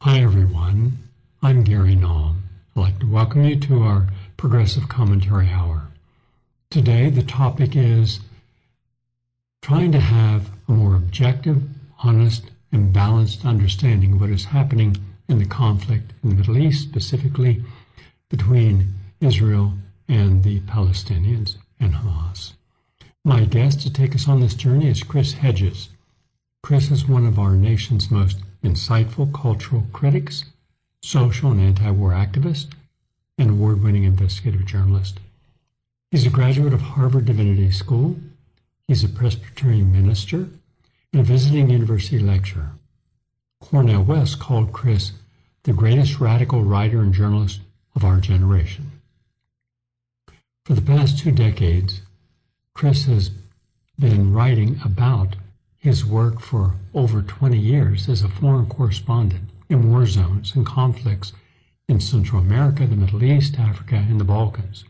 Hi everyone, I'm Gary Null. I'd like to welcome you to our Progressive Commentary Hour. Today the topic is trying to have a more objective, honest, and balanced understanding of what is happening in the conflict in the Middle East, specifically between Israel and the Palestinians and Hamas. My guest to take us on this journey is Chris Hedges. Chris is one of our nation's most insightful cultural critics, social and anti-war activist, and award-winning investigative journalist. He's a graduate of Harvard Divinity School. He's a Presbyterian minister and a visiting university lecturer. Cornel West called Chris the greatest radical writer and journalist of our generation. For the past 2 decades, Chris has been writing about his work for over 20 years as a foreign correspondent in war zones and conflicts in Central America, the Middle East, Africa, and the Balkans.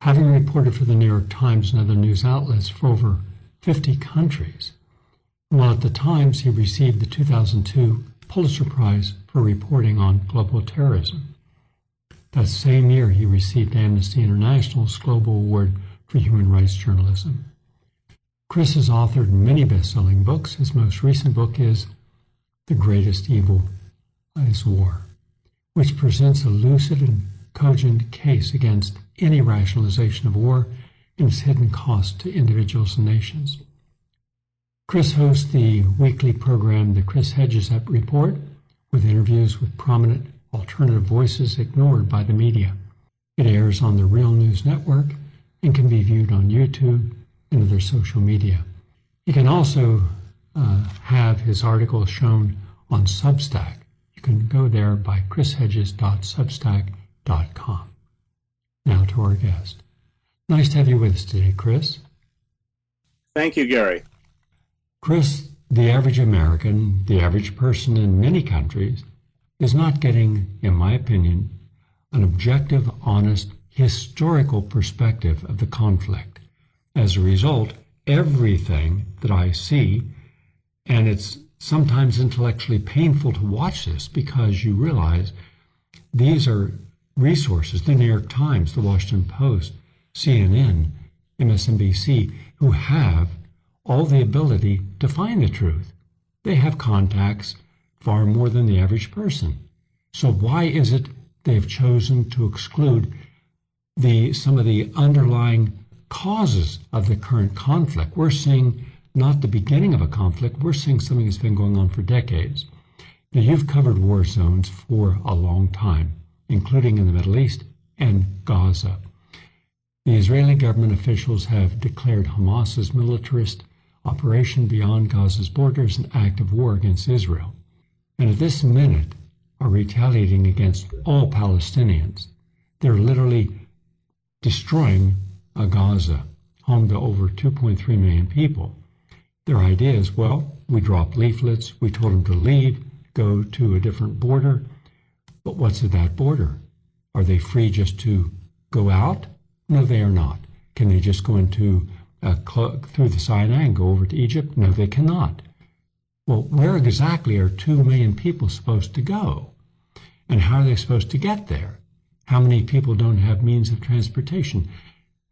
Having reported for The New York Times and other news outlets for over 50 countries, while at the Times he received the 2002 Pulitzer Prize for reporting on global terrorism. That same year he received Amnesty International's Global Award for Human Rights Journalism. Chris has authored many best-selling books. His most recent book is The Greatest Evil is War, which presents a lucid and cogent case against any rationalization of war and its hidden cost to individuals and nations. Chris hosts the weekly program, The Chris Hedges Report, with interviews with prominent alternative voices ignored by the media. It airs on the Real News Network and can be viewed on YouTube and other social media. You can also have his articles shown on Substack. You can go there by chrishedges.substack.com. Now to our guest. Nice to have you with us today, Chris. Thank you, Gary. Chris, the average American, the average person in many countries, is not getting, in my opinion, an objective, honest, historical perspective of the conflict. As a result, everything that I see, and it's sometimes intellectually painful to watch this because you realize these are resources, the New York Times, the Washington Post, CNN, MSNBC, who have all the ability to find the truth. They have contacts far more than the average person. So why is it they've chosen to exclude some of the underlying causes of the current conflict? We're seeing not the beginning of a conflict, we're seeing something that's been going on for decades. Now, you've covered war zones for a long time, including in the Middle East and Gaza. The Israeli government officials have declared Hamas's militarist operation beyond Gaza's borders an act of war against Israel, and at this minute are retaliating against all Palestinians. They're literally destroying Gaza, home to over 2.3 million people. Their idea is, well, we dropped leaflets, we told them to leave, go to a different border. But what's at that border? Are they free just to go out? No, they are not. Can they just go into through the Sinai and go over to Egypt? No, they cannot. Well, where exactly are 2 million people supposed to go? And how are they supposed to get there? How many people don't have means of transportation?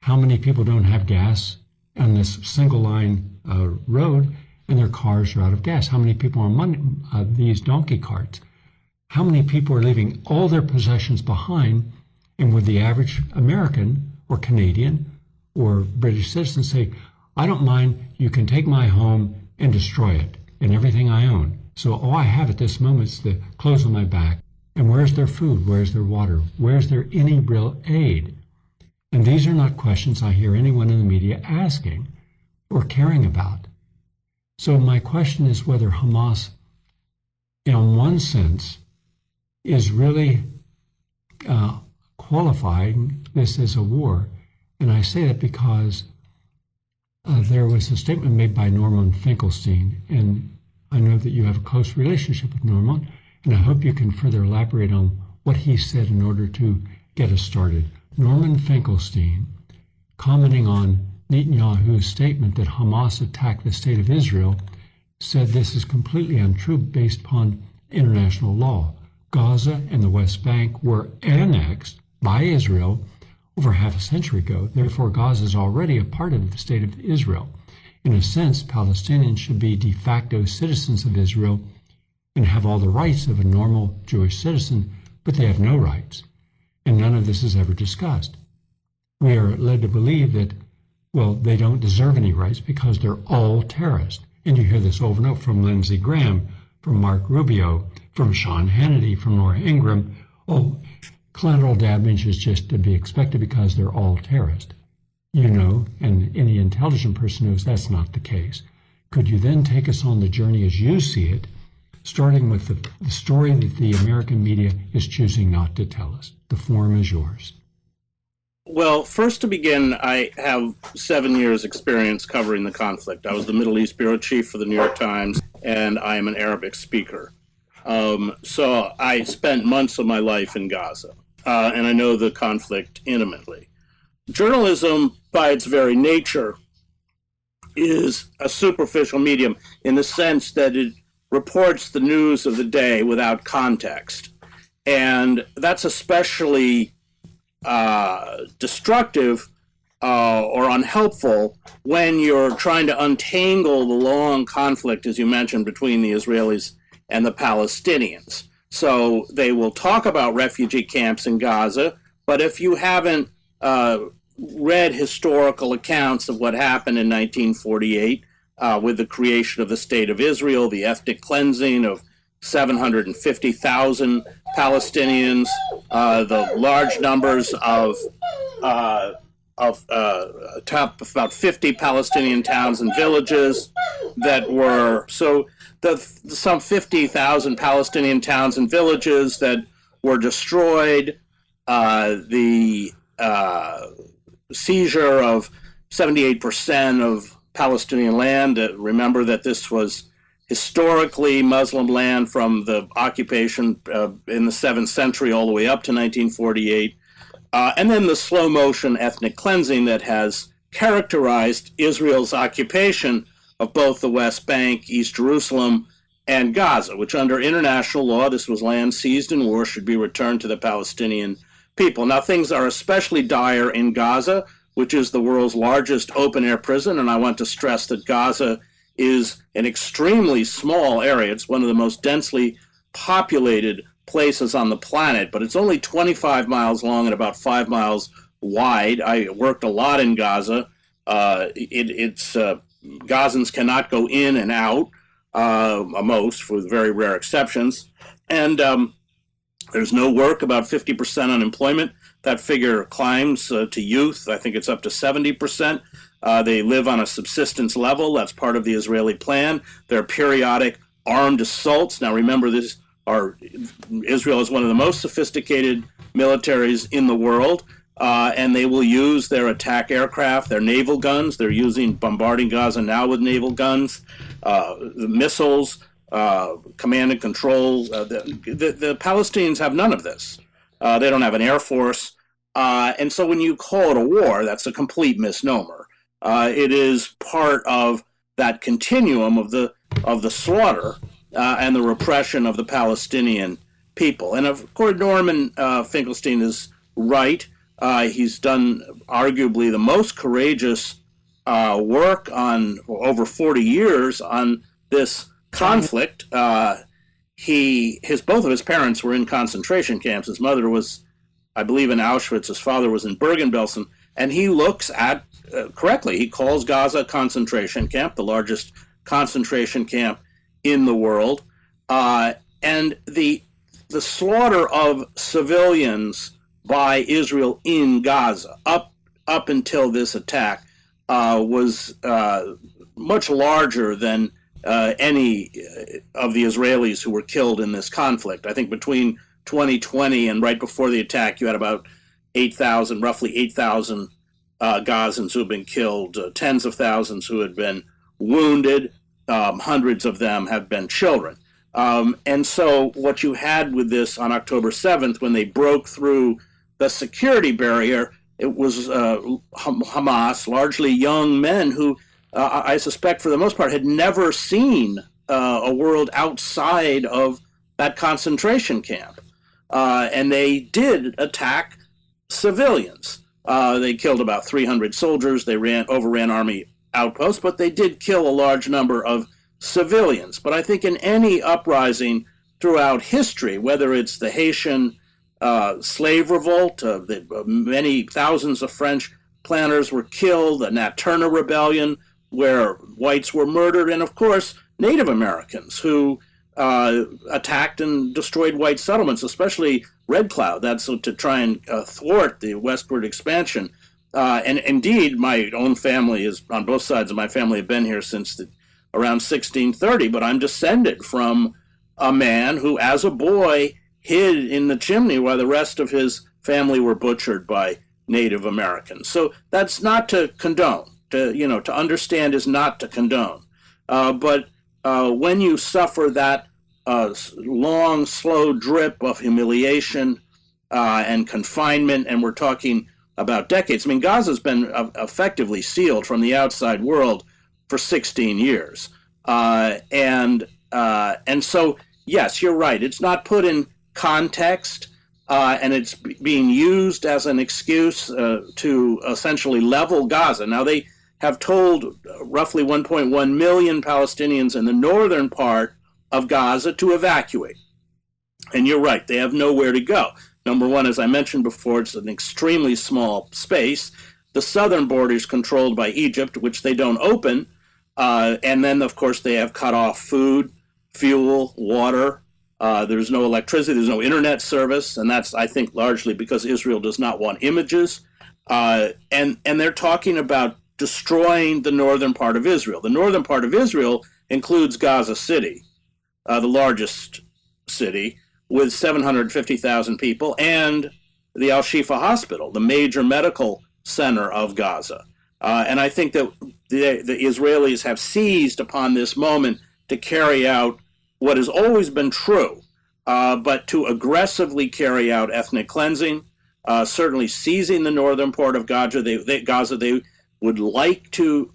How many people don't have gas on this single-line road and their cars are out of gas? How many people are on these donkey carts? How many people are leaving all their possessions behind? And would the average American or Canadian or British citizen say, I don't mind, you can take my home and destroy it and everything I own. So all I have at this moment is the clothes on my back. And where's their food? Where's their water? Where's there any real aid? And these are not questions I hear anyone in the media asking or caring about. So my question is whether Hamas, in one sense, is really qualifying this as a war. And I say that because there was a statement made by Norman Finkelstein, and I know that you have a close relationship with Norman, And I hope you can further elaborate on what he said in order to get us started. Norman Finkelstein, commenting on Netanyahu's statement that Hamas attacked the state of Israel, said this is completely untrue based upon international law. Gaza and the West Bank were annexed by Israel over half a century ago. Therefore, Gaza is already a part of the state of Israel. In a sense, Palestinians should be de facto citizens of Israel and have all the rights of a normal Jewish citizen, but they have no rights. And none of this is ever discussed. We are led to believe that, well, they don't deserve any rights because they're all terrorists. And you hear this over and over from Lindsey Graham, from Mark Rubio, from Sean Hannity, from Laura Ingraham. Oh, collateral damage is just to be expected because they're all terrorists. You know, and any intelligent person knows that's not the case. Could you then take us on the journey as you see it, starting with the story that the American media is choosing not to tell us? The forum is yours. Well, first to begin, I have 7 years' experience covering the conflict. I was the Middle East bureau chief for The New York Times, and I am an Arabic speaker. So I spent months of my life in Gaza, and I know the conflict intimately. Journalism, by its very nature, is a superficial medium in the sense that it reports the news of the day without context. And that's especially destructive or unhelpful when you're trying to untangle the long conflict, as you mentioned, between the Israelis and the Palestinians. So they will talk about refugee camps in Gaza, but if you haven't read historical accounts of what happened in 1948 with the creation of the State of Israel, the ethnic cleansing of 750,000 Palestinians, the large numbers of about 50 Palestinian towns and villages that were some 50,000 Palestinian towns and villages that were destroyed, the seizure of 78% of Palestinian land. Remember that this was historically Muslim land from the occupation in the 7th century all the way up to 1948, and then the slow-motion ethnic cleansing that has characterized Israel's occupation of both the West Bank, East Jerusalem, and Gaza, which under international law, this was land seized in war, should be returned to the Palestinian people. Now, things are especially dire in Gaza, which is the world's largest open-air prison, and I want to stress that Gaza is an extremely small area. It's one of the most densely populated places on the planet, but it's only 25 miles long and about 5 miles wide. I worked a lot in Gaza. Gazans cannot go in and out, most, with very rare exceptions. And there's no work, about 50% unemployment. That figure climbs to youth. I think it's up to 70%. They live on a subsistence level. That's part of the Israeli plan. There are periodic armed assaults. Now, remember, Israel is one of the most sophisticated militaries in the world, and they will use their attack aircraft, their naval guns. They're bombarding Gaza now with naval guns, missiles, command and control. The Palestinians have none of this. They don't have an air force. And so when you call it a war, that's a complete misnomer. It is part of that continuum of the slaughter and the repression of the Palestinian people. And of course, Norman Finkelstein is right. He's done arguably the most courageous work on over 40 years on this conflict. Both of his parents were in concentration camps. His mother was, I believe, in Auschwitz. His father was in Bergen-Belsen. And he looks at, correctly, he calls Gaza a concentration camp, the largest concentration camp in the world. And the slaughter of civilians by Israel in Gaza up until this attack was much larger than any of the Israelis who were killed in this conflict. I think between 2020 and right before the attack, you had about 8,000, roughly 8,000 Gazans who had been killed, tens of thousands who had been wounded, hundreds of them have been children. And so what you had with this on October 7th, when they broke through the security barrier, it was Hamas, largely young men who I suspect for the most part had never seen a world outside of that concentration camp. And they did attack civilians. They killed about 300 soldiers. They overran army outposts, but they did kill a large number of civilians. But I think in any uprising throughout history, whether it's the Haitian slave revolt, many thousands of French planters were killed, the Nat Turner Rebellion, where whites were murdered, and of course, Native Americans who attacked and destroyed white settlements, especially Red Cloud. That's to try and thwart the westward expansion. And indeed, my own family is on both sides of my family have been here since around 1630, but I'm descended from a man who, as a boy, hid in the chimney while the rest of his family were butchered by Native Americans. So that's not to condone. To understand is not to condone. But when you suffer that long, slow drip of humiliation and confinement, and we're talking about decades. I mean, Gaza's been effectively sealed from the outside world for 16 years. And so, yes, you're right. It's not put in context, and it's being used as an excuse to essentially level Gaza. Now, they have told roughly 1.1 million Palestinians in the northern part of Gaza to evacuate. And you're right, they have nowhere to go. Number one, as I mentioned before, it's an extremely small space. The southern border is controlled by Egypt, which they don't open. And then, of course, they have cut off food, fuel, water. There's no electricity. There's no internet service. And that's, I think, largely because Israel does not want images. And they're talking about destroying the northern part of Israel. The northern part of Israel includes Gaza City, the largest city, with 750,000 people, and the Al-Shifa Hospital, the major medical center of Gaza. And I think that the Israelis have seized upon this moment to carry out what has always been true, but to aggressively carry out ethnic cleansing, certainly seizing the northern part of Gaza. They would like to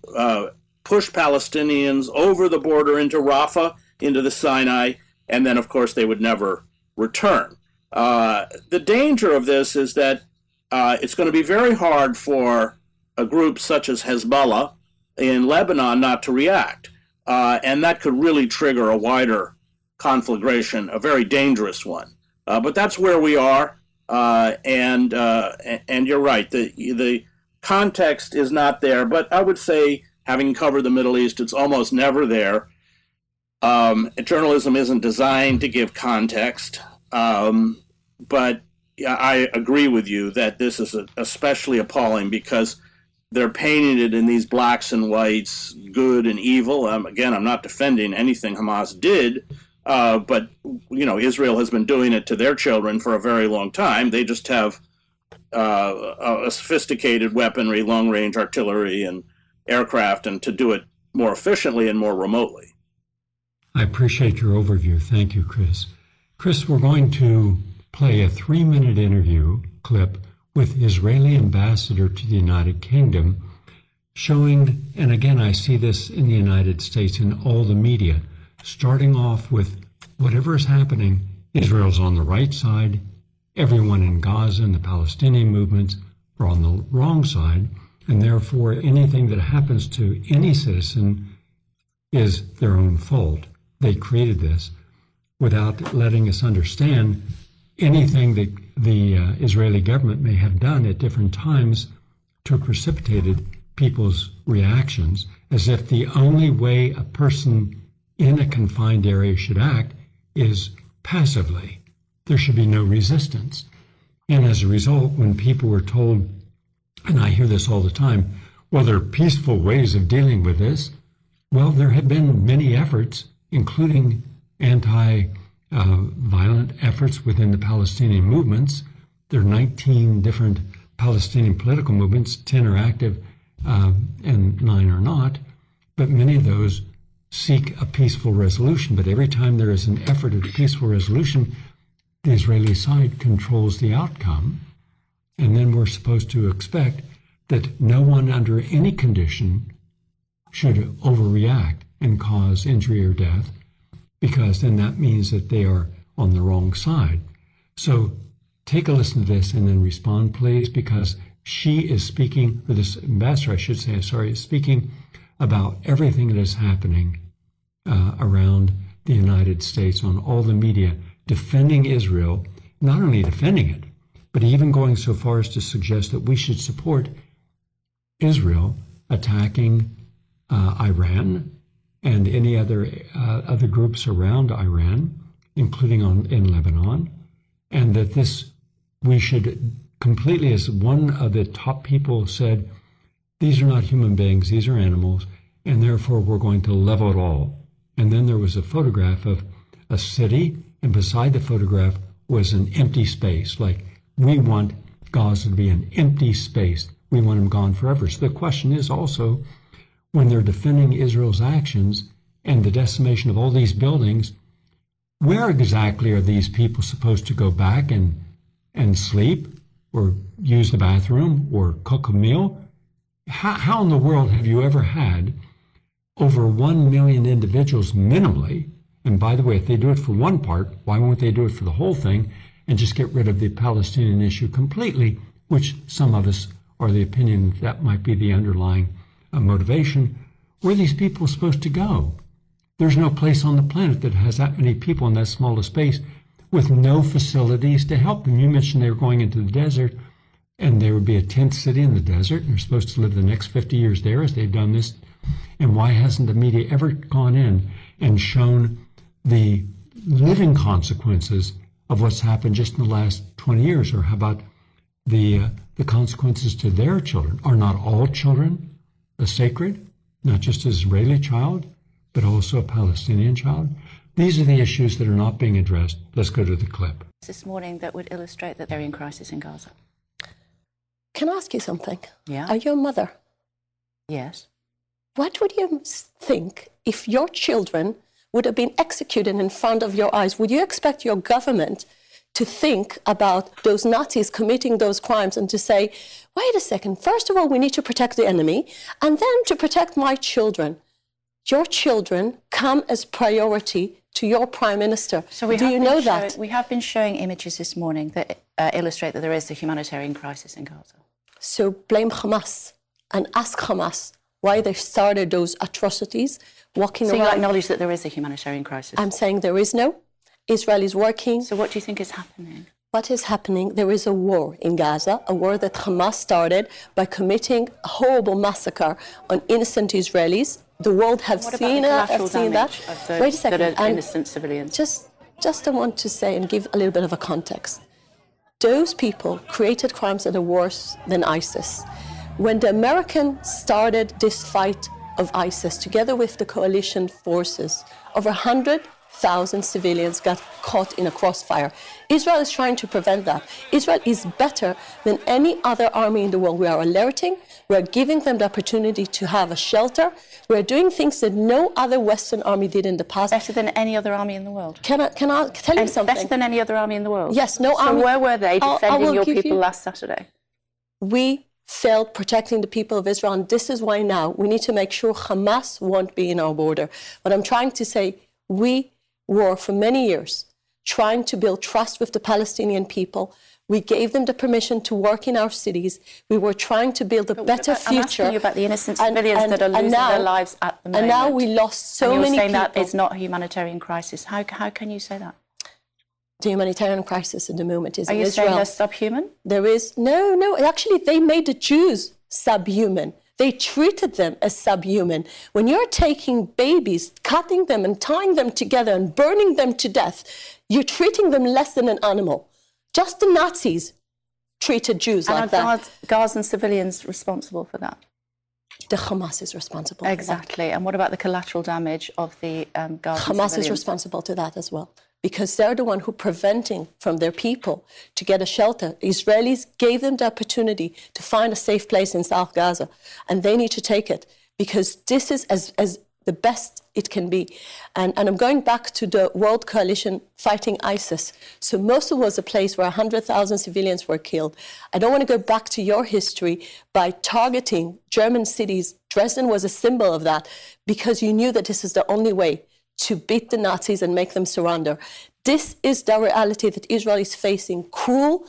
push Palestinians over the border into Rafah, into the Sinai, and then, of course, they would never return. The danger of this is that it's going to be very hard for a group such as Hezbollah in Lebanon not to react, and that could really trigger a wider conflagration, a very dangerous one. But that's where we are, and you're right. The context is not there, but I would say, having covered the Middle East, it's almost never there. Journalism isn't designed to give context, but I agree with you that this is especially appalling because they're painting it in these blacks and whites, good and evil. Again, I'm not defending anything Hamas did, but Israel has been doing it to their children for a very long time. They just have a sophisticated weaponry, long-range artillery and aircraft, and to do it more efficiently and more remotely. I appreciate your overview. Thank you, Chris. Chris, we're going to play a 3-minute interview clip with Israeli ambassador to the United Kingdom showing, and again, I see this in the United States in all the media, starting off with whatever is happening, Israel's on the right side, everyone in Gaza and the Palestinian movements are on the wrong side, and therefore anything that happens to any citizen is their own fault. They created this without letting us understand anything that the Israeli government may have done at different times to have precipitated people's reactions, as if the only way a person in a confined area should act is passively. There should be no resistance. And as a result, when people were told, and I hear this all the time, well, there are peaceful ways of dealing with this. Well, there have been many efforts, including anti-violent efforts within the Palestinian movements. There are 19 different Palestinian political movements, 10 are active and 9 are not, but many of those seek a peaceful resolution. But every time there is an effort at peaceful resolution, the Israeli side controls the outcome. And then we're supposed to expect that no one under any condition should overreact and cause injury or death, because then that means that they are on the wrong side. So take a listen to this and then respond, please, because she is speaking, or this ambassador, I should say, sorry, is speaking about everything that is happening around the United States on all the media, defending Israel, not only defending it, but even going so far as to suggest that we should support Israel attacking Iran and any other groups around Iran, including in Lebanon, and that this we should completely, as one of the top people said, these are not human beings, these are animals, and therefore we're going to level it all. And then there was a photograph of a city, and beside the photograph was an empty space, like we want Gaza to be an empty space. We want them gone forever. So the question is also, when they're defending Israel's actions and the decimation of all these buildings, where exactly are these people supposed to go back and sleep or use the bathroom or cook a meal? How in the world have you ever had over 1 million individuals minimally? And by the way, if they do it for one part, why won't they do it for the whole thing and just get rid of the Palestinian issue completely, which some of us are the opinion that might be the underlying motivation? Where are these people supposed to go? There's no place on the planet that has that many people in that small a space with no facilities to help them. You mentioned they were going into the desert, and there would be a tent city in the desert, and they're supposed to live the next 50 years there as they've done this. And why hasn't the media ever gone in and shown the living consequences of what's happened just in the last 20 years? Or how about the consequences to their children? Are not all children sacred, not just an Israeli child, but also a Palestinian child? These are the issues that are not being addressed. Let's go to the clip. This morning that would illustrate that they're in crisis in Gaza. Can I ask you something? Yeah. Are you a mother? Yes. What would you think if your children would have been executed in front of your eyes? Would you expect your government to think about those Nazis committing those crimes and to say, wait a second, first of all, we need to protect the enemy, and then to protect my children? Your children come as priority to your Prime Minister. So we do you know that? We have been showing images this morning that illustrate that there is a humanitarian crisis in Gaza. So blame Hamas and ask Hamas why they started those atrocities, walking around. So you acknowledge that there is a humanitarian crisis? I'm saying there is no. Israel is working. So what do you think is happening? What is happening? There is a war in Gaza, a war that Hamas started by committing a horrible massacre on innocent Israelis. The world have seen it. I've seen that. Wait a second. Innocent civilians. Just I want to say and give a little bit of a context. Those people created crimes that are worse than ISIS. When the Americans started this fight of ISIS, together with the coalition forces, over 100,000 civilians got caught in a crossfire. Israel is trying to prevent that. Israel is better than any other army in the world. We are alerting. We are giving them the opportunity to have a shelter. We are doing things that no other Western army did in the past. Better than any other army in the world. Can I tell you something? Better than any other army in the world. Yes, no army. So where were they defending your people last Saturday? We failed protecting the people of Israel, and this is why now we need to make sure Hamas won't be in our border. But I'm trying to say we were for many years trying to build trust with the Palestinian people. We gave them the permission to work in our cities. We were trying to build a better future. I'm asking you about the innocent civilians that are losing their lives at the moment. And now we lost so many people. And you're saying that it's not a humanitarian crisis. How can you say that? The humanitarian crisis at the moment is in Israel. Are you saying they're subhuman? There is... No. Actually, they made the Jews subhuman. They treated them as subhuman. When you're taking babies, cutting them and tying them together and burning them to death, you're treating them less than an animal. Just the Nazis treated Jews like that. And are Gazan civilians responsible for that? The Hamas is responsible for that. Exactly. And what about the collateral damage of the Gazan civilians? Hamas is responsible to that as well, because they're the one who preventing from their people to get a shelter. Israelis gave them the opportunity to find a safe place in South Gaza, and they need to take it, because this is as the best it can be. And I'm going back to the World Coalition fighting ISIS. So Mosul was a place where 100,000 civilians were killed. I don't want to go back to your history by targeting German cities. Dresden was a symbol of that because you knew that this is the only way to beat the Nazis and make them surrender. This is the reality that Israel is facing. Cruel,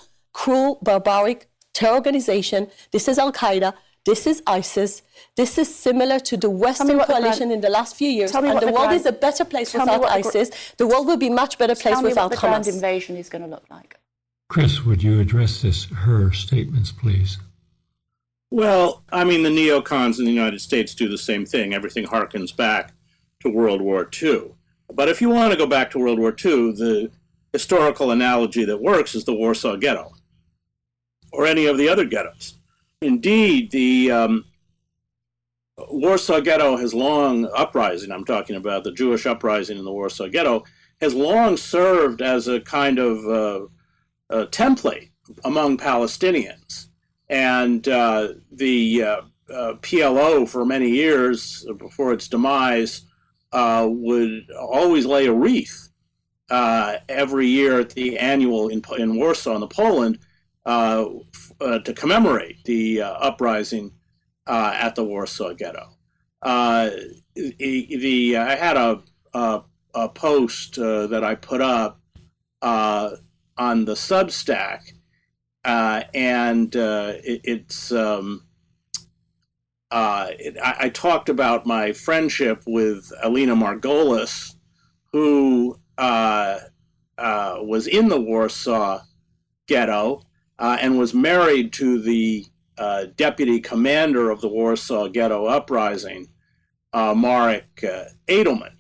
barbaric terror organization. This is Al-Qaeda. This is ISIS. This is similar to the Western coalition in the last few years. And the world is a better place without ISIS. The world will be a much better place without Hamas. Tell me what the grand invasion is going to look like. Chris, would you address her statements, please? Well, I mean, the neocons in the United States do the same thing. Everything harkens back to World War II. But if you want to go back to World War II, the historical analogy that works is the Warsaw Ghetto or any of the other ghettos. Indeed, the Warsaw Ghetto has long, uprising I'm talking about, the Jewish uprising in the Warsaw Ghetto, has long served as a kind of a template among Palestinians. And the PLO for many years before its demise would always lay a wreath every year at the annual in Warsaw in the Poland to commemorate the uprising at the Warsaw Ghetto. I had a post that I put up on the Substack, and I talked about my friendship with Alina Margolis, who was in the Warsaw Ghetto and was married to the deputy commander of the Warsaw Ghetto uprising, Marek Edelman,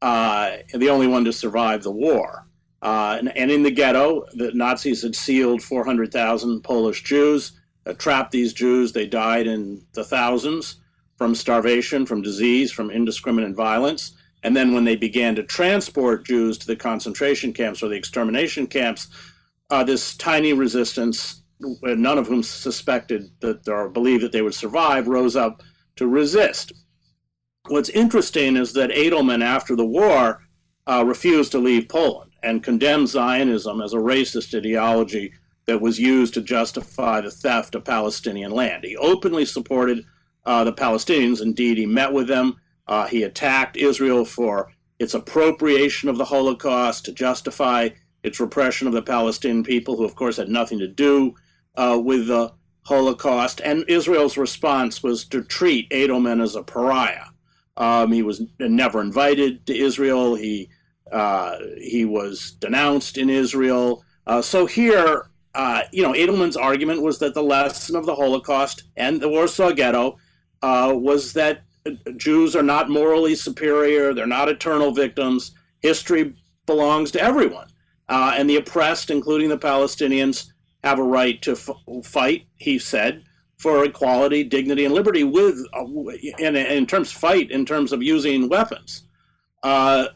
the only one to survive the war. And in the ghetto, the Nazis had sealed 400,000 Polish Jews, trapped these Jews. They died in the thousands from starvation, from disease, from indiscriminate violence. And then when they began to transport Jews to the concentration camps or the extermination camps, this tiny resistance, none of whom suspected that or believed that they would survive, rose up to resist. What's interesting is that Edelman, after the war, refused to leave Poland and condemned Zionism as a racist ideology that was used to justify the theft of Palestinian land. He openly supported the Palestinians. Indeed, he met with them. He attacked Israel for its appropriation of the Holocaust to justify its repression of the Palestinian people, who, of course, had nothing to do with the Holocaust. And Israel's response was to treat Edelman as a pariah. He was never invited to Israel. He was denounced in Israel. So here, Edelman's argument was that the lesson of the Holocaust and the Warsaw Ghetto was that Jews are not morally superior. They're not eternal victims. History belongs to everyone. And the oppressed, including the Palestinians, have a right to fight, he said, for equality, dignity, and liberty in terms of using weapons. What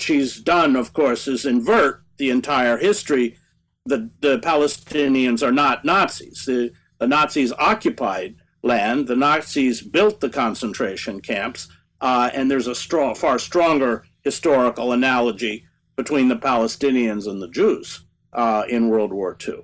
she's done, of course, is invert the entire history. The Palestinians are not Nazis. The Nazis occupied land. The Nazis built the concentration camps, and there's a far stronger historical analogy between the Palestinians and the Jews in World War II.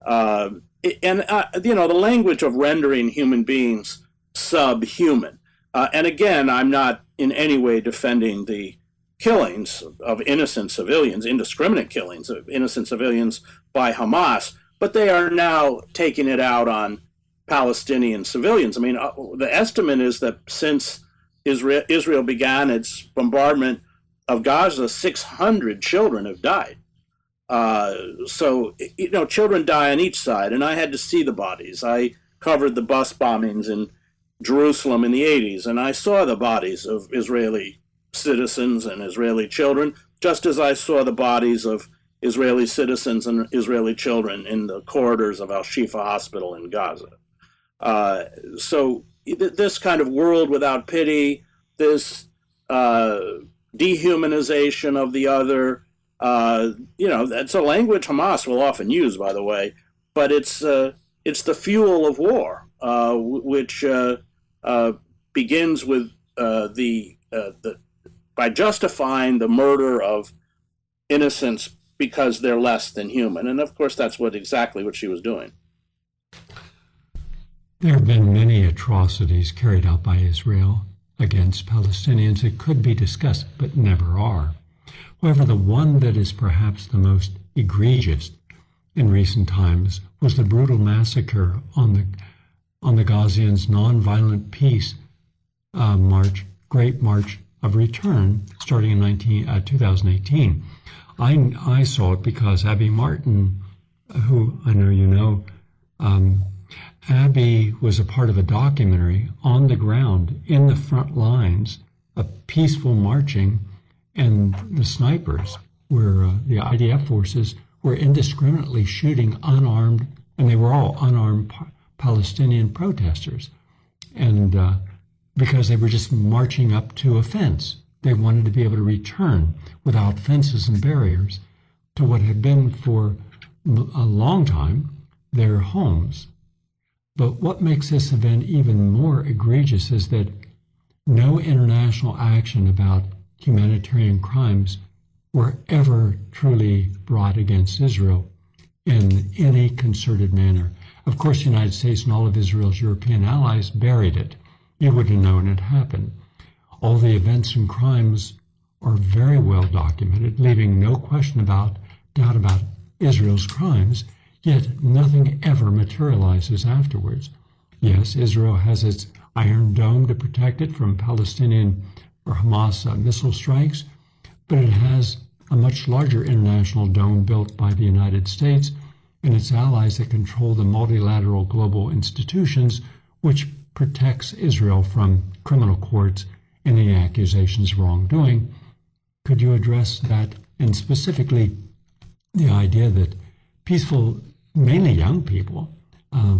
The language of rendering human beings subhuman. And again, I'm not in any way defending the killings of innocent civilians, indiscriminate killings of innocent civilians by Hamas, but they are now taking it out on Palestinian civilians. I mean, the estimate is that since Israel began its bombardment of Gaza, 600 children have died. Children die on each side, and I had to see the bodies. I covered the bus bombings in Jerusalem in the 80s, and I saw the bodies of Israeli citizens and Israeli children, just as I saw the bodies of Israeli citizens and Israeli children in the corridors of Al-Shifa Hospital in Gaza. This kind of world without pity, this dehumanization of the other, that's a language Hamas will often use, by the way, but it's the fuel of war, which begins with by justifying the murder of innocents because they're less than human. And of course, that's exactly what she was doing. There have been many atrocities carried out by Israel against Palestinians that could be discussed, but never are. However, the one that is perhaps the most egregious in recent times was the brutal massacre on the Gazians' nonviolent peace Great March of Return, starting in 2018. I saw it because Abby Martin, who I know you know, Abby was a part of a documentary on the ground in the front lines of peaceful marching, and the snipers were the IDF forces were indiscriminately shooting unarmed, and they were all unarmed Palestinian protesters, and because they were just marching up to a fence. They wanted to be able to return without fences and barriers to what had been for a long time their homes. But what makes this event even more egregious is that no international action about humanitarian crimes were ever truly brought against Israel in any concerted manner. Of course, the United States and all of Israel's European allies buried it. You wouldn't have known it happened. All the events and crimes are very well documented, leaving no question about doubt about Israel's crimes, yet nothing ever materializes afterwards. Yes, Israel has its Iron Dome to protect it from Palestinian or Hamas missile strikes, but it has a much larger international dome built by the United States and its allies that control the multilateral global institutions, which protects Israel from criminal courts and any accusations of wrongdoing. Could you address that, and specifically the idea that peaceful, mainly young people,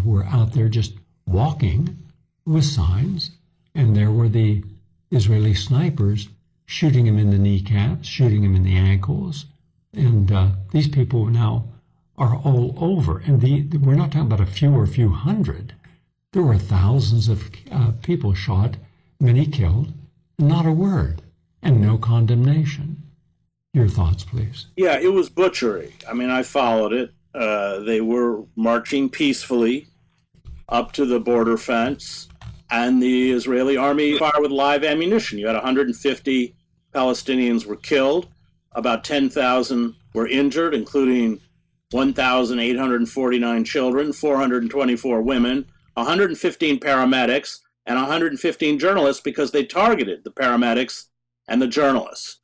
were out there just walking with signs, and there were the Israeli snipers shooting them in the kneecaps, shooting them in the ankles, and these people now are all over. And we're not talking about a few or a few hundred. There were thousands of people shot, many killed, not a word, and no condemnation. Your thoughts, please. Yeah, it was butchery. I mean, I followed it. They were marching peacefully up to the border fence, and the Israeli army fired with live ammunition. You had 150 Palestinians were killed. About 10,000 were injured, including 1,849 children, 424 women, 115 paramedics, and 115 journalists, because they targeted the paramedics and the journalists.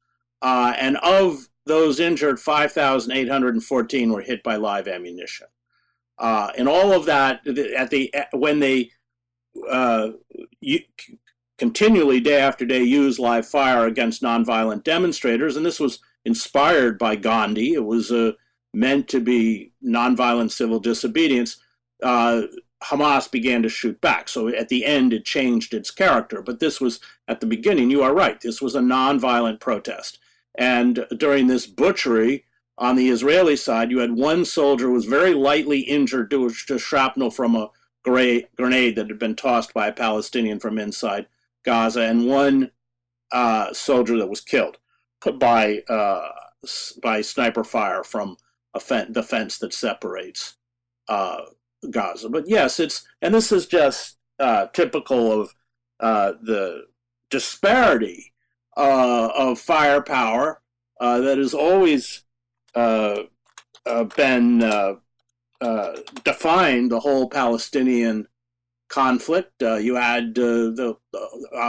And of those injured, 5,814 were hit by live ammunition. And all of that, continually, day after day, used live fire against nonviolent demonstrators, and this was inspired by Gandhi. It was meant to be nonviolent civil disobedience. Hamas began to shoot back. So at the end, it changed its character. But this was, at the beginning, you are right, this was a nonviolent protest. And during this butchery, on the Israeli side, you had one soldier who was very lightly injured due to shrapnel from a grenade that had been tossed by a Palestinian from inside Gaza, and one soldier that was killed by sniper fire from the fence that separates Gaza. But yes, this is just typical of the disparity of firepower that has always been defined the whole Palestinian conflict. You had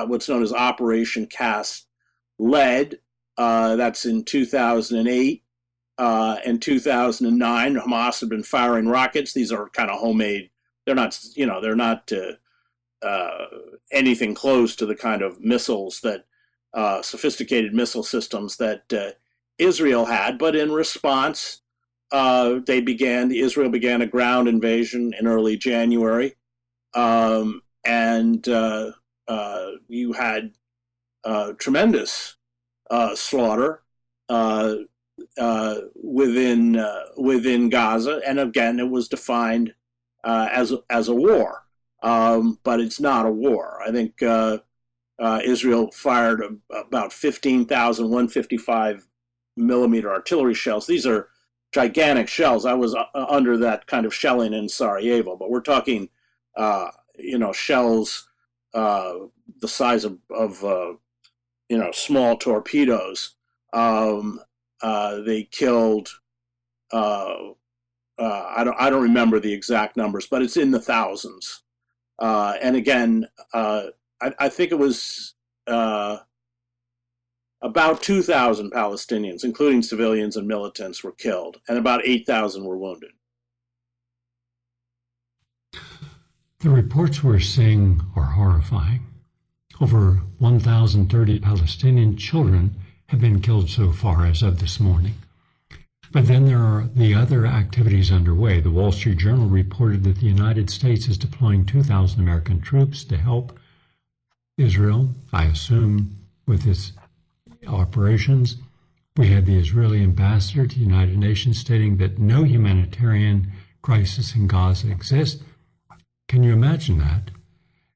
what's known as Operation Cast Lead. That's in 2008. In 2009, Hamas had been firing rockets. These are kind of homemade. They're not anything close to the kind of missiles that sophisticated missile systems that Israel had. But in response, Israel began a ground invasion in early January, and you had tremendous slaughter. Within Gaza, and again, it was defined as a war, but it's not a war. I think Israel fired about 15,155 millimeter artillery shells. These are gigantic shells. I was under that kind of shelling in Sarajevo, but we're talking, shells the size of small torpedoes. They killed. I don't remember the exact numbers, but it's in the thousands. And again, I think it was about 2,000 Palestinians, including civilians and militants, were killed, and about 8,000 were wounded. The reports we're seeing are horrifying. Over 1,030 Palestinian children have been killed so far as of this morning. But then there are the other activities underway. The Wall Street Journal reported that the United States is deploying 2,000 American troops to help Israel, I assume, with its operations. We had the Israeli ambassador to the United Nations stating that no humanitarian crisis in Gaza exists. Can you imagine that?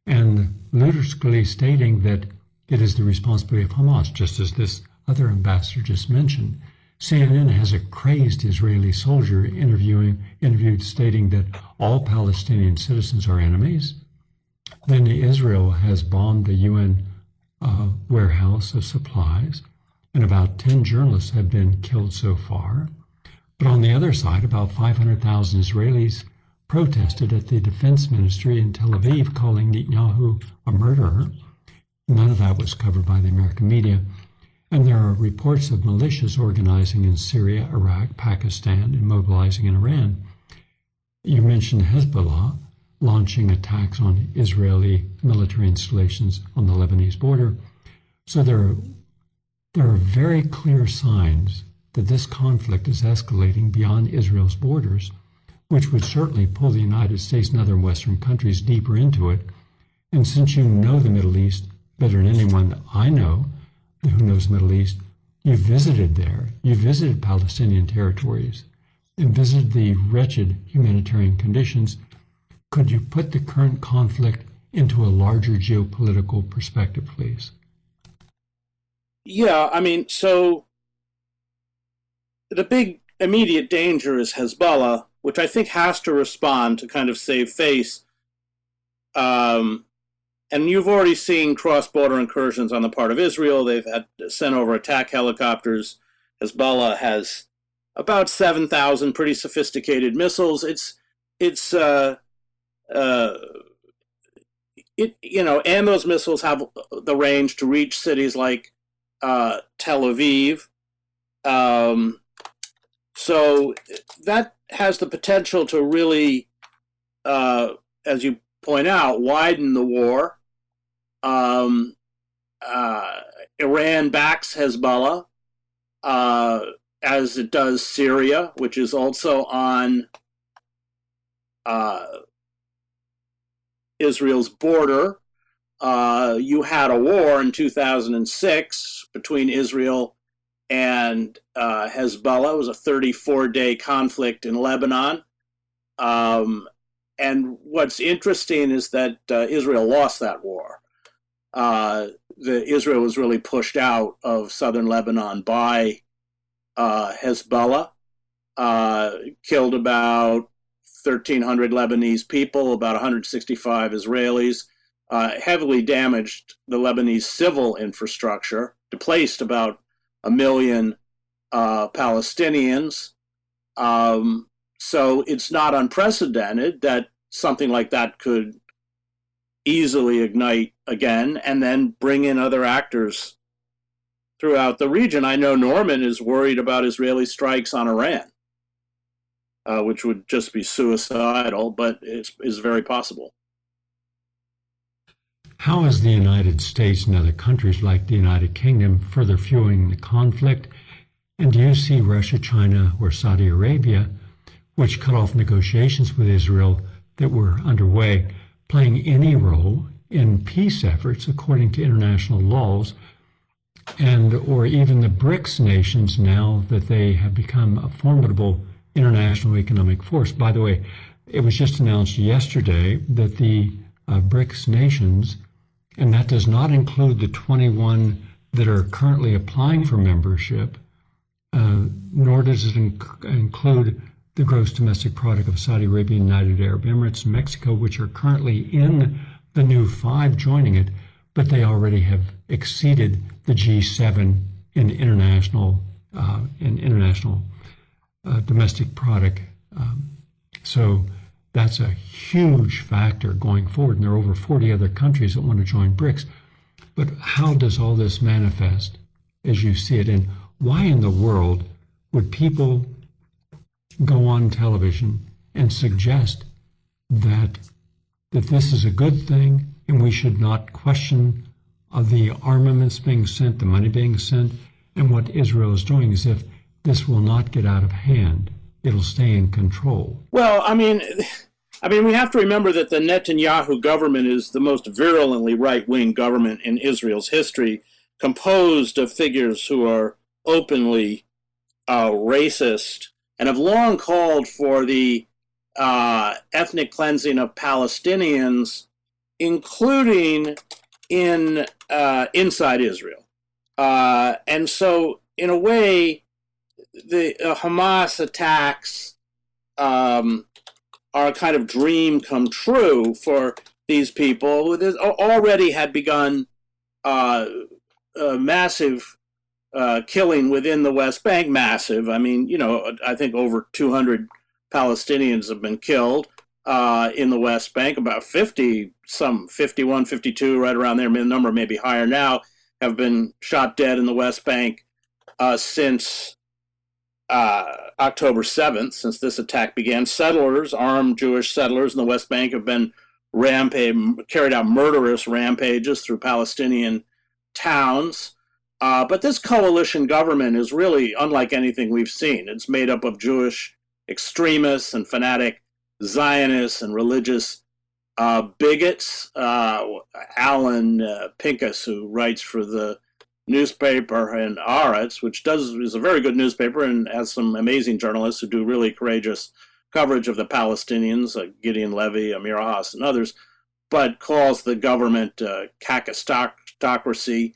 And ludicrously stating that it is the responsibility of Hamas, just as this other ambassador just mentioned. CNN has a crazed Israeli soldier interviewed stating that all Palestinian citizens are enemies. Then Israel has bombed the UN warehouse of supplies, and about 10 journalists have been killed so far. But on the other side, about 500,000 Israelis protested at the defense ministry in Tel Aviv, calling Netanyahu a murderer. None of that was covered by the American media. And there are reports of militias organizing in Syria, Iraq, Pakistan, and mobilizing in Iran. You mentioned Hezbollah launching attacks on Israeli military installations on the Lebanese border. So there are very clear signs that this conflict is escalating beyond Israel's borders, which would certainly pull the United States and other Western countries deeper into it. And since you know the Middle East better than anyone I know, who knows the Middle East, you visited there, you visited Palestinian territories, and visited the wretched humanitarian conditions. Could you put the current conflict into a larger geopolitical perspective, please? Yeah, I mean, so the big immediate danger is Hezbollah, which I think has to respond to kind of save face. And you've already seen cross-border incursions on the part of Israel. They've had sent over attack helicopters. Hezbollah has about 7,000 pretty sophisticated missiles. And those missiles have the range to reach cities like Tel Aviv. So that has the potential to really, as you point out, widen the war. Iran backs Hezbollah, as it does Syria, which is also on Israel's border. You had a war in 2006 between Israel and Hezbollah. It was a 34-day conflict in Lebanon. And what's interesting is that Israel lost that war. Israel was really pushed out of southern Lebanon by Hezbollah, killed about 1,300 Lebanese people, about 165 Israelis, heavily damaged the Lebanese civil infrastructure, displaced about 1 million Palestinians. So it's not unprecedented that something like that could easily ignite again and then bring in other actors throughout the region. I know Norman is worried about Israeli strikes on Iran, which would just be suicidal, but it is very possible. How is the United States and other countries like the United Kingdom further fueling the conflict? And do you see Russia, China, or Saudi Arabia, which cut off negotiations with Israel that were underway, playing any role in peace efforts according to international laws, and or even the BRICS nations now that they have become a formidable international economic force? By the way, it was just announced yesterday that the BRICS nations and that does not include the 21 that are currently applying for membership, nor does it include the gross domestic product of Saudi Arabia, United Arab Emirates, Mexico, which are currently in the new 5 joining it, but they already have exceeded the G7 in international domestic product. So that's a huge factor going forward. And there are over 40 other countries that want to join BRICS. But how does all this manifest as you see it? And why in the world would people go on television and suggest that this is a good thing and we should not question the armaments being sent, the money being sent, and what Israel is doing, as if this will not get out of hand? It'll stay in control. Well, I mean, we have to remember that the Netanyahu government is the most virulently right-wing government in Israel's history, composed of figures who are openly racist and have long called for the ethnic cleansing of Palestinians, including inside Israel. And so, in a way, the Hamas attacks are a kind of dream come true for these people who already had begun massive killing within the West Bank. Massive. I mean, I think over 200 Palestinians have been killed in the West Bank. About 50, some 51, 52, right around there. The number may be higher now, have been shot dead in the West Bank since October 7th, since this attack began. Settlers, armed Jewish settlers in the West Bank have been carried out murderous rampages through Palestinian towns. But this coalition government is really unlike anything we've seen. It's made up of Jewish extremists and fanatic Zionists and religious bigots. Alan Pincus, who writes for the newspaper in Aretz, which is a very good newspaper and has some amazing journalists who do really courageous coverage of the Palestinians, like Gideon Levy, Amir Ahas, and others, but calls the government kakistocracy.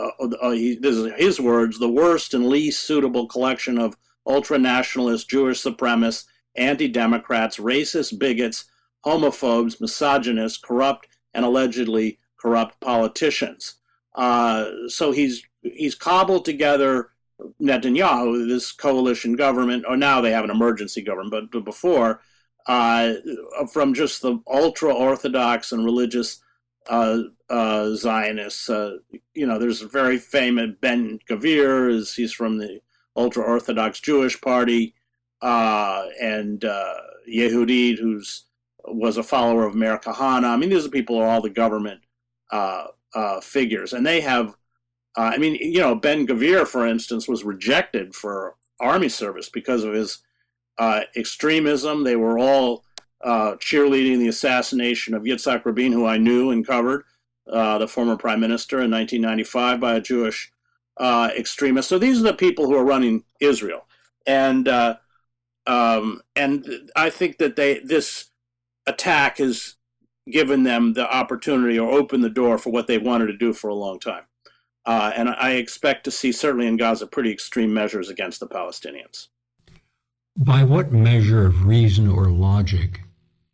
This is his words, the worst and least suitable collection of ultra-nationalist, Jewish supremacists, anti-democrats, racist bigots, homophobes, misogynists, corrupt and allegedly corrupt politicians. So he's cobbled together, Netanyahu, this coalition government, or now they have an emergency government, but before, from just the ultra-Orthodox and religious Zionists. There's a very famous Ben Gvir, he's from the ultra-Orthodox Jewish party, and Yehudit, was a follower of Meir Kahana. I mean, these are people who are all the government figures. And they have, Ben Gvir, for instance, was rejected for army service because of his extremism. They were all cheerleading the assassination of Yitzhak Rabin, who I knew and covered, the former prime minister, in 1995 by a Jewish extremist. So these are the people who are running Israel. And I think that this attack has given them the opportunity, or opened the door for what they wanted to do for a long time. And I expect to see, certainly in Gaza, pretty extreme measures against the Palestinians. By what measure of reason or logic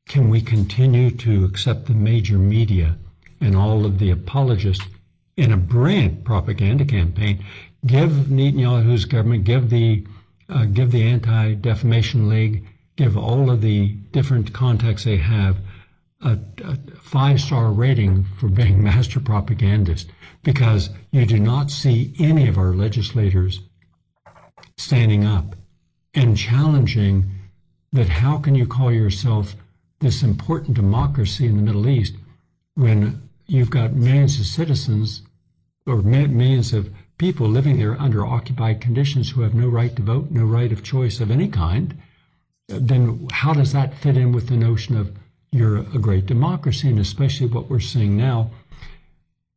can we continue to accept the major media and all of the apologists in a brand propaganda campaign? Give Netanyahu's government, give the Anti-Defamation League, give all of the different contacts they have a 5-star rating for being master propagandists, because you do not see any of our legislators standing up and challenging that. How can you call yourself this important democracy in the Middle East when you've got millions of citizens or millions of people living there under occupied conditions who have no right to vote, no right of choice of any kind? Then how does that fit in with the notion of you're a great democracy, and especially what we're seeing now?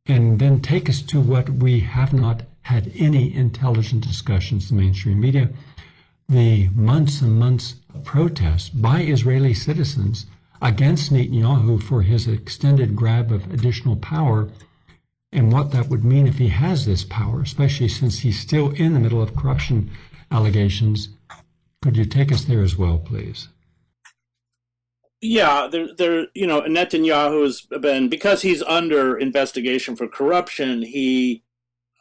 And then take us to what we have not had any intelligent discussions in the mainstream media. The months and months of protests by Israeli citizens against Netanyahu for his extended grab of additional power and what that would mean if he has this power, especially since he's still in the middle of corruption allegations. Could you take us there as well, please? Yeah, there, Netanyahu has been, because he's under investigation for corruption, he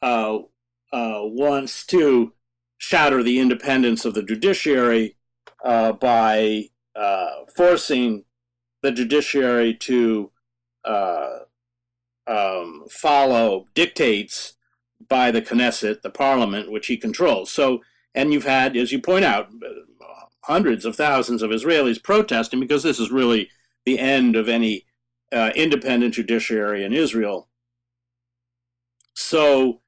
wants to shatter the independence of the judiciary by forcing the judiciary to follow dictates by the Knesset, the parliament, which he controls. So, and you've had, as you point out, hundreds of thousands of Israelis protesting because this is really the end of any independent judiciary in Israel. So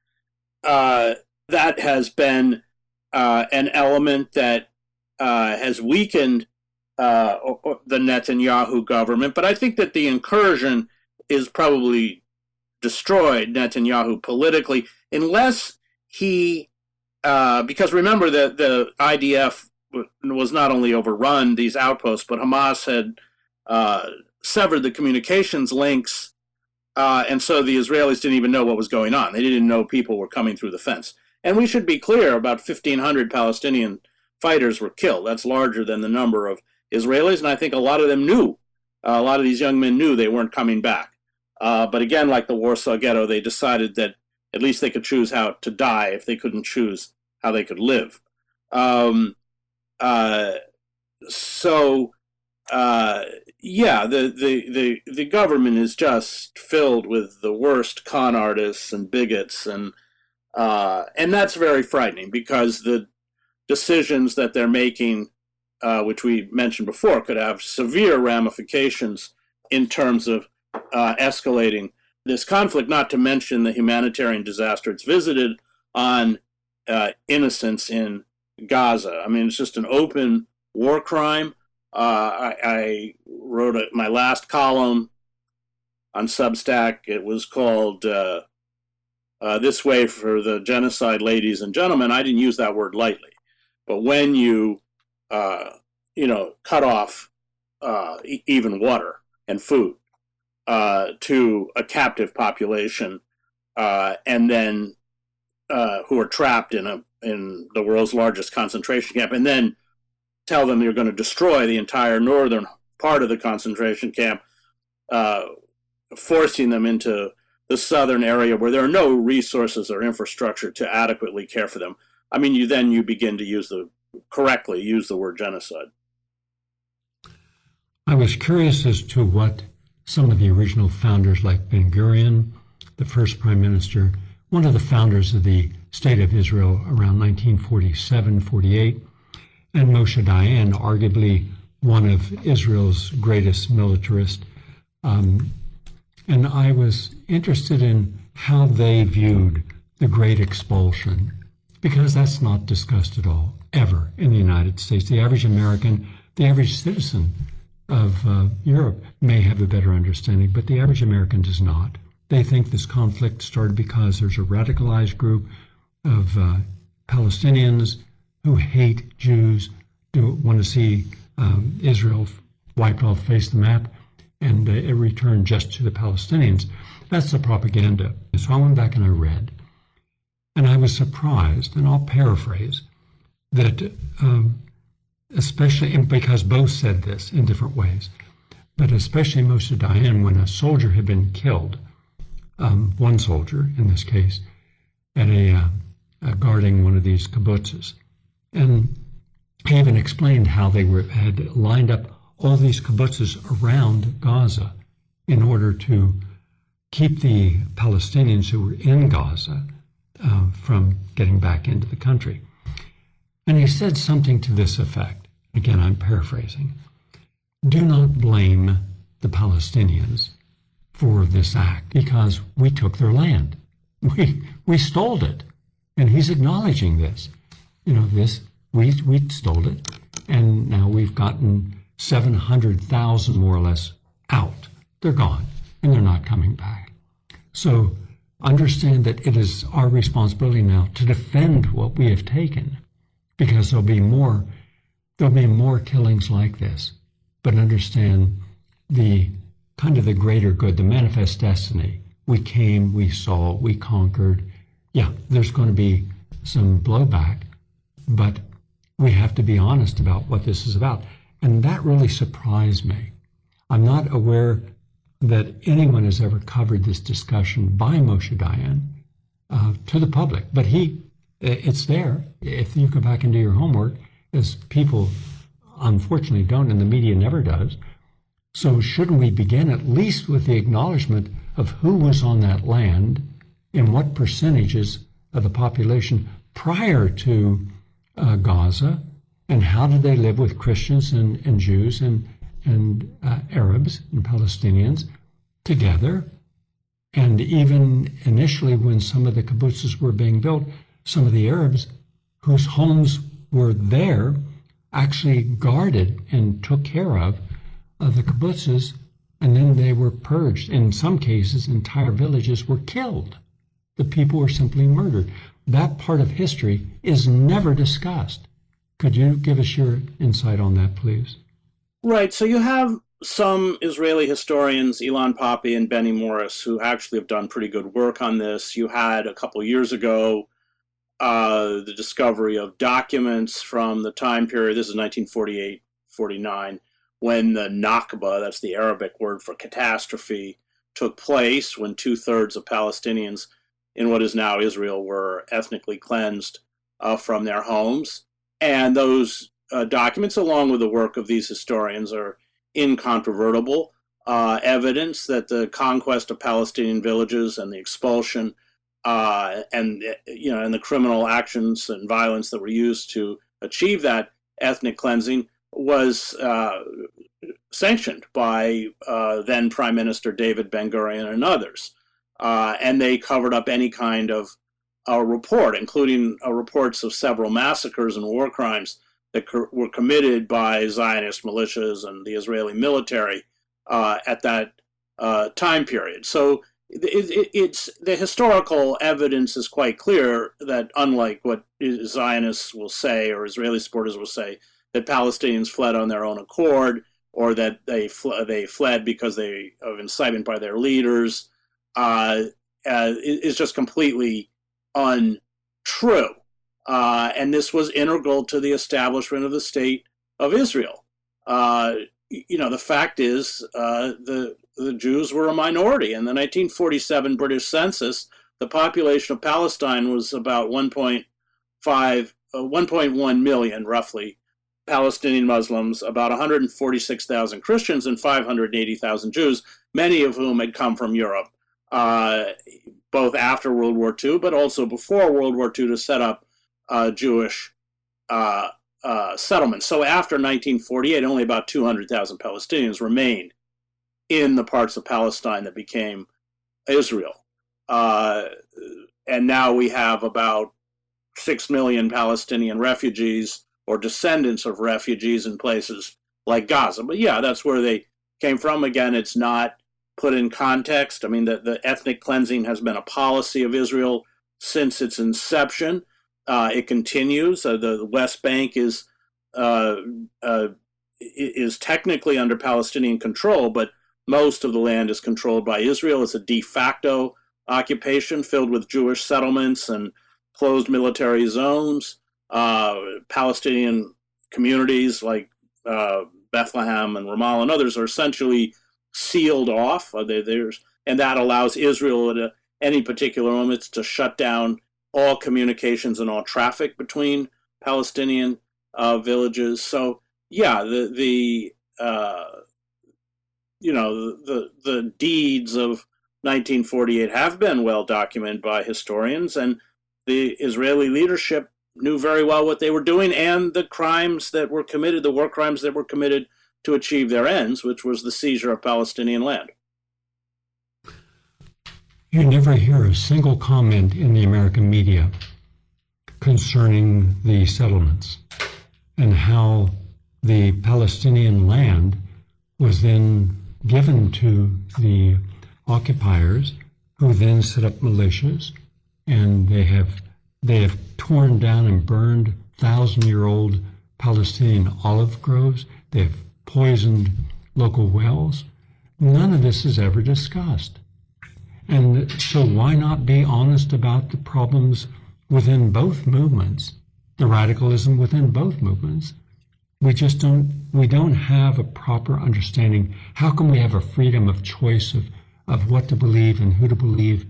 that has been an element that has weakened the Netanyahu government. But I think that the incursion is probably destroyed Netanyahu politically, unless he, because remember that the IDF was not only overrun these outposts, but Hamas had severed the communications links, and so the Israelis didn't even know what was going on. They didn't know people were coming through the fence. And we should be clear, about 1,500 Palestinian fighters were killed. That's larger than the number of Israelis, and I think a lot of them knew. A lot of these young men knew they weren't coming back. But again, like the Warsaw Ghetto, they decided that at least they could choose how to die if they couldn't choose how they could live. The government is just filled with the worst con artists and bigots, and that's very frightening because the decisions that they're making, which we mentioned before, could have severe ramifications in terms of escalating this conflict, not to mention the humanitarian disaster it's visited on innocents in Gaza. I mean, it's just an open war crime. I wrote my last column on Substack. It was called This Way for the Genocide, Ladies and Gentlemen. I didn't use that word lightly. But when you, cut off even water and food to a captive population and then who are trapped in the world's largest concentration camp, and then tell them you're going to destroy the entire northern part of the concentration camp, forcing them into the southern area where there are no resources or infrastructure to adequately care for them. I mean, you begin to use the word genocide. I was curious as to what some of the original founders, like Ben Gurion, the first prime minister, one of the founders of the State of Israel around 1947-48, and Moshe Dayan, arguably one of Israel's greatest militarists. And I was interested in how they viewed the Great Expulsion, because that's not discussed at all, ever, in the United States. The average American, the average citizen of Europe may have a better understanding, but the average American does not. They think this conflict started because there's a radicalized group of Palestinians who hate Jews, want to see Israel wiped off face the map, and it returned just to the Palestinians. That's the propaganda. So I went back and I read. And I was surprised, and I'll paraphrase, that especially, and because both said this in different ways, but especially Moshe Dayan, when a soldier had been killed, one soldier in this case, at guarding one of these kibbutzes. And he even explained how they had lined up all these kibbutzes around Gaza in order to keep the Palestinians who were in Gaza from getting back into the country. And he said something to this effect. Again, I'm paraphrasing. Do not blame the Palestinians for this act, because we took their land. We stole it. And he's acknowledging this. We stole it, and now we've gotten 700,000 more or less out. They're gone, and they're not coming back. So understand that it is our responsibility now to defend what we have taken, because there'll be more killings like this. But understand the kind of the greater good, the manifest destiny. We came, we saw, we conquered. Yeah, there's going to be some blowback, but we have to be honest about what this is about. And that really surprised me. I'm not aware that anyone has ever covered this discussion by Moshe Dayan to the public, but it's there. If you go back and do your homework, as people unfortunately don't, and the media never does, so shouldn't we begin at least with the acknowledgement of who was on that land and what percentages of the population prior to Gaza, and how did they live with Christians and Jews and Arabs and Palestinians together? And even initially when some of the kibbutzes were being built, some of the Arabs whose homes were there actually guarded and took care of the kibbutzes, and then they were purged. In some cases, entire villages were killed. The people were simply murdered. That part of history is never discussed. Could you give us your insight on that, please? Right. So you have some Israeli historians, Elon Papi and Benny Morris, who actually have done pretty good work on this. You had a couple years ago the discovery of documents from the time period, this is 1948-49, when the Nakba, that's the Arabic word for catastrophe, took place, when 2/3 of Palestinians in what is now Israel were ethnically cleansed from their homes. And those documents, along with the work of these historians, are incontrovertible evidence that the conquest of Palestinian villages and the expulsion and the criminal actions and violence that were used to achieve that ethnic cleansing was sanctioned by then Prime Minister David Ben-Gurion and others. And they covered up any kind of report, including reports of several massacres and war crimes that were committed by Zionist militias and the Israeli military at that time period. So it's the historical evidence is quite clear that, unlike what Zionists will say or Israeli supporters will say, that Palestinians fled on their own accord, or that they fled because of incitement by their leaders, is just completely untrue. And this was integral to the establishment of the state of Israel. The fact is the Jews were a minority. In the 1947 British census, the population of Palestine was about 1.1 million, roughly, Palestinian Muslims, about 146,000 Christians, and 580,000 Jews, many of whom had come from Europe, both after World War II, but also before World War II, to set up Jewish settlements. So after 1948, only about 200,000 Palestinians remained in the parts of Palestine that became Israel. And now we have about 6 million Palestinian refugees or descendants of refugees in places like Gaza. But yeah, that's where they came from. Again, it's not put in context. I mean, the ethnic cleansing has been a policy of Israel since its inception. It continues. The West Bank is technically under Palestinian control, but most of the land is controlled by Israel. It's a de facto occupation filled with Jewish settlements and closed military zones. Palestinian communities like Bethlehem and Ramallah and others are essentially sealed off. And that allows Israel at any particular moment to shut down all communications and all traffic between Palestinian villages. So yeah, the deeds of 1948 have been well documented by historians, and the Israeli leadership knew very well what they were doing, and the crimes that were committed, the war crimes that were committed to achieve their ends, which was the seizure of Palestinian land. You never hear a single comment in the American media concerning the settlements and how the Palestinian land was then given to the occupiers, who then set up militias, and they have torn down and burned 1,000-year-old Palestinian olive groves. They've poisoned local wells. None of this is ever discussed. And so why not be honest about the problems within both movements, the radicalism within both movements? We don't have a proper understanding. How can we have a freedom of choice of what to believe and who to believe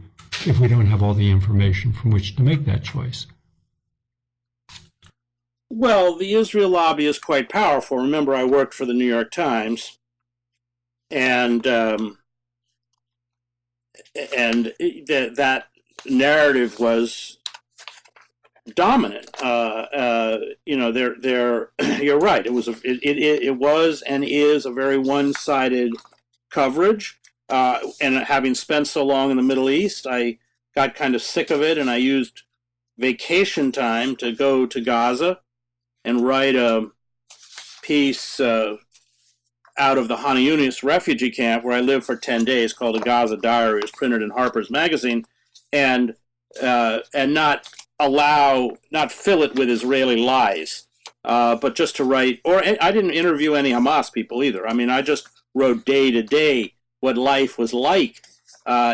if we don't have all the information from which to make that choice? Well, the Israel lobby is quite powerful. Remember, I worked for the New York Times, and that narrative was dominant. You're right. It was and is a very one-sided coverage. And having spent so long in the Middle East, I got kind of sick of it, and I used vacation time to go to Gaza and write a piece out of the Khan Yunis refugee camp where I lived for 10 days called A Gaza Diary. It was printed in Harper's Magazine, and not fill it with Israeli lies, but just to write, or I didn't interview any Hamas people either. I mean, I just wrote day to day what life was like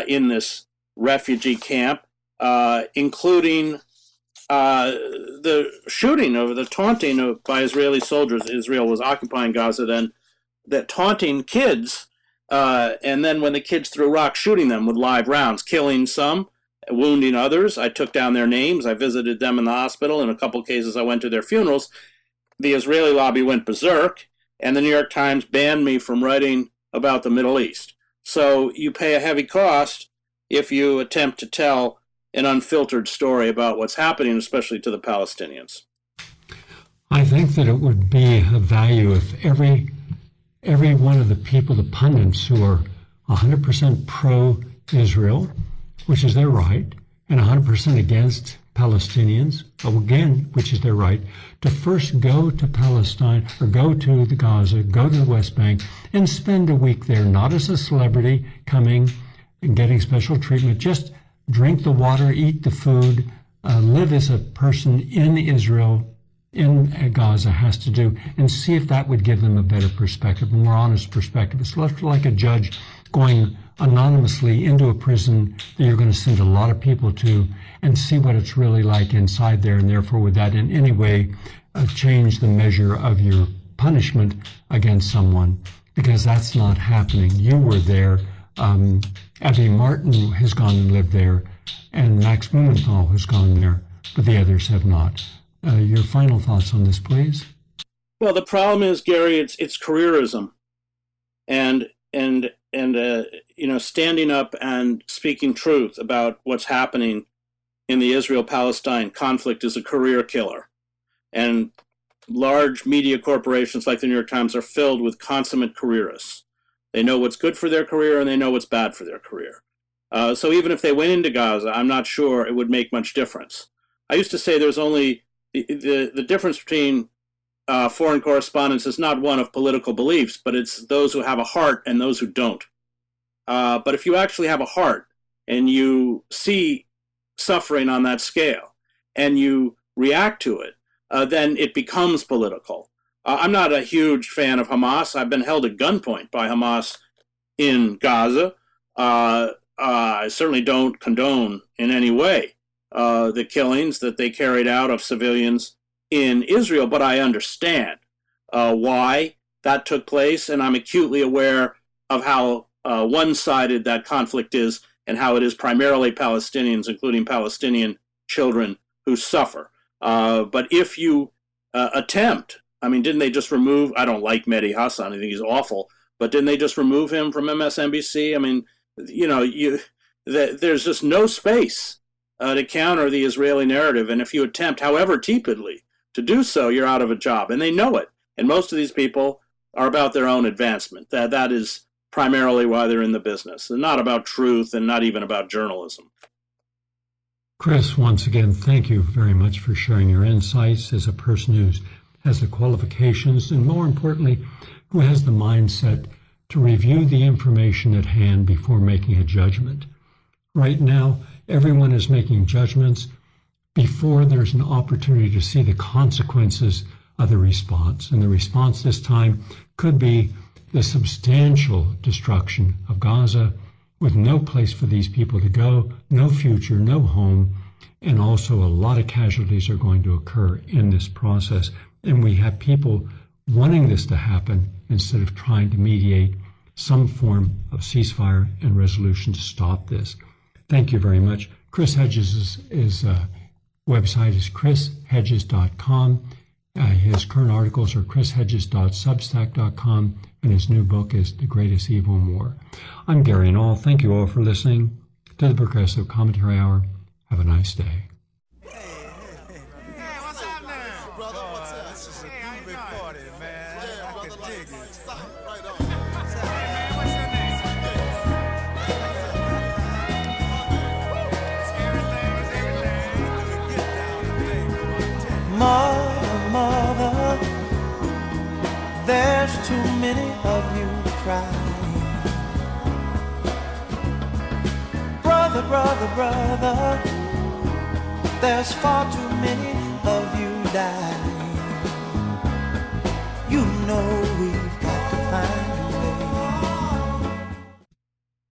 in this refugee camp, including the shooting of the taunting by Israeli soldiers. Israel was occupying Gaza then, that taunting kids, and then when the kids threw rocks, shooting them with live rounds, killing some, wounding others. I took down their names. I visited them in the hospital. In a couple cases, I went to their funerals. The Israeli lobby went berserk, and the New York Times banned me from writing about the Middle East. So you pay a heavy cost if you attempt to tell an unfiltered story about what's happening, especially to the Palestinians. I think that it would be of value if every one of the people, the pundits who are 100% pro-Israel, which is their right, and 100% against Palestinians, again, which is their right, to first go to Palestine or go to the Gaza, go to the West Bank, and spend a week there, not as a celebrity coming and getting special treatment, just drink the water, eat the food, live as a person in Israel, in Gaza has to do, and see if that would give them a better perspective, a more honest perspective. It's less like a judge going anonymously into a prison that you're going to send a lot of people to and see what it's really like inside there, and therefore would that in any way change the measure of your punishment against someone, because that's not happening. You were there. Abby Martin has gone and lived there, and Max Blumenthal has gone there, but the others have not. Your final thoughts on this, please. Well, the problem is, Gary, it's careerism, and standing up and speaking truth about what's happening in the Israel-Palestine conflict is a career killer, and large media corporations like the New York Times are filled with consummate careerists. They know what's good for their career, and they know what's bad for their career. So even if they went into Gaza, I'm not sure it would make much difference. I used to say there's only the difference between foreign correspondents is not one of political beliefs, but it's those who have a heart and those who don't. But if you actually have a heart and you see suffering on that scale and you react to it, then it becomes political. I'm not a huge fan of Hamas. I've been held at gunpoint by Hamas in Gaza. I certainly don't condone in any way the killings that they carried out of civilians in Israel, but I understand why that took place, and I'm acutely aware of how one-sided that conflict is and how it is primarily Palestinians, including Palestinian children, who suffer. But if you attempt... I mean, didn't they just remove... I don't like Mehdi Hassan. I think he's awful. But didn't they just remove him from MSNBC? I mean, there's just no space to counter the Israeli narrative. And if you attempt, however tepidly, to do so, you're out of a job. And they know it. And most of these people are about their own advancement. That is primarily why they're in the business. They're not about truth and not even about journalism. Chris, once again, thank you very much for sharing your insights as a person who's has the qualifications, and more importantly, who has the mindset to review the information at hand before making a judgment. Right now, everyone is making judgments before there's an opportunity to see the consequences of the response. And the response this time could be the substantial destruction of Gaza with no place for these people to go, no future, no home, and also a lot of casualties are going to occur in this process. And we have people wanting this to happen instead of trying to mediate some form of ceasefire and resolution to stop this. Thank you very much. Chris Hedges' website is chrishedges.com. His current articles are chrishedges.substack.com, and his new book is The Greatest Evil in War. I'm Gary Null. Thank you all for listening to the Progressive Commentary Hour. Have a nice day. There's too many of you crying. Brother, brother, brother, there's far too many of you dying.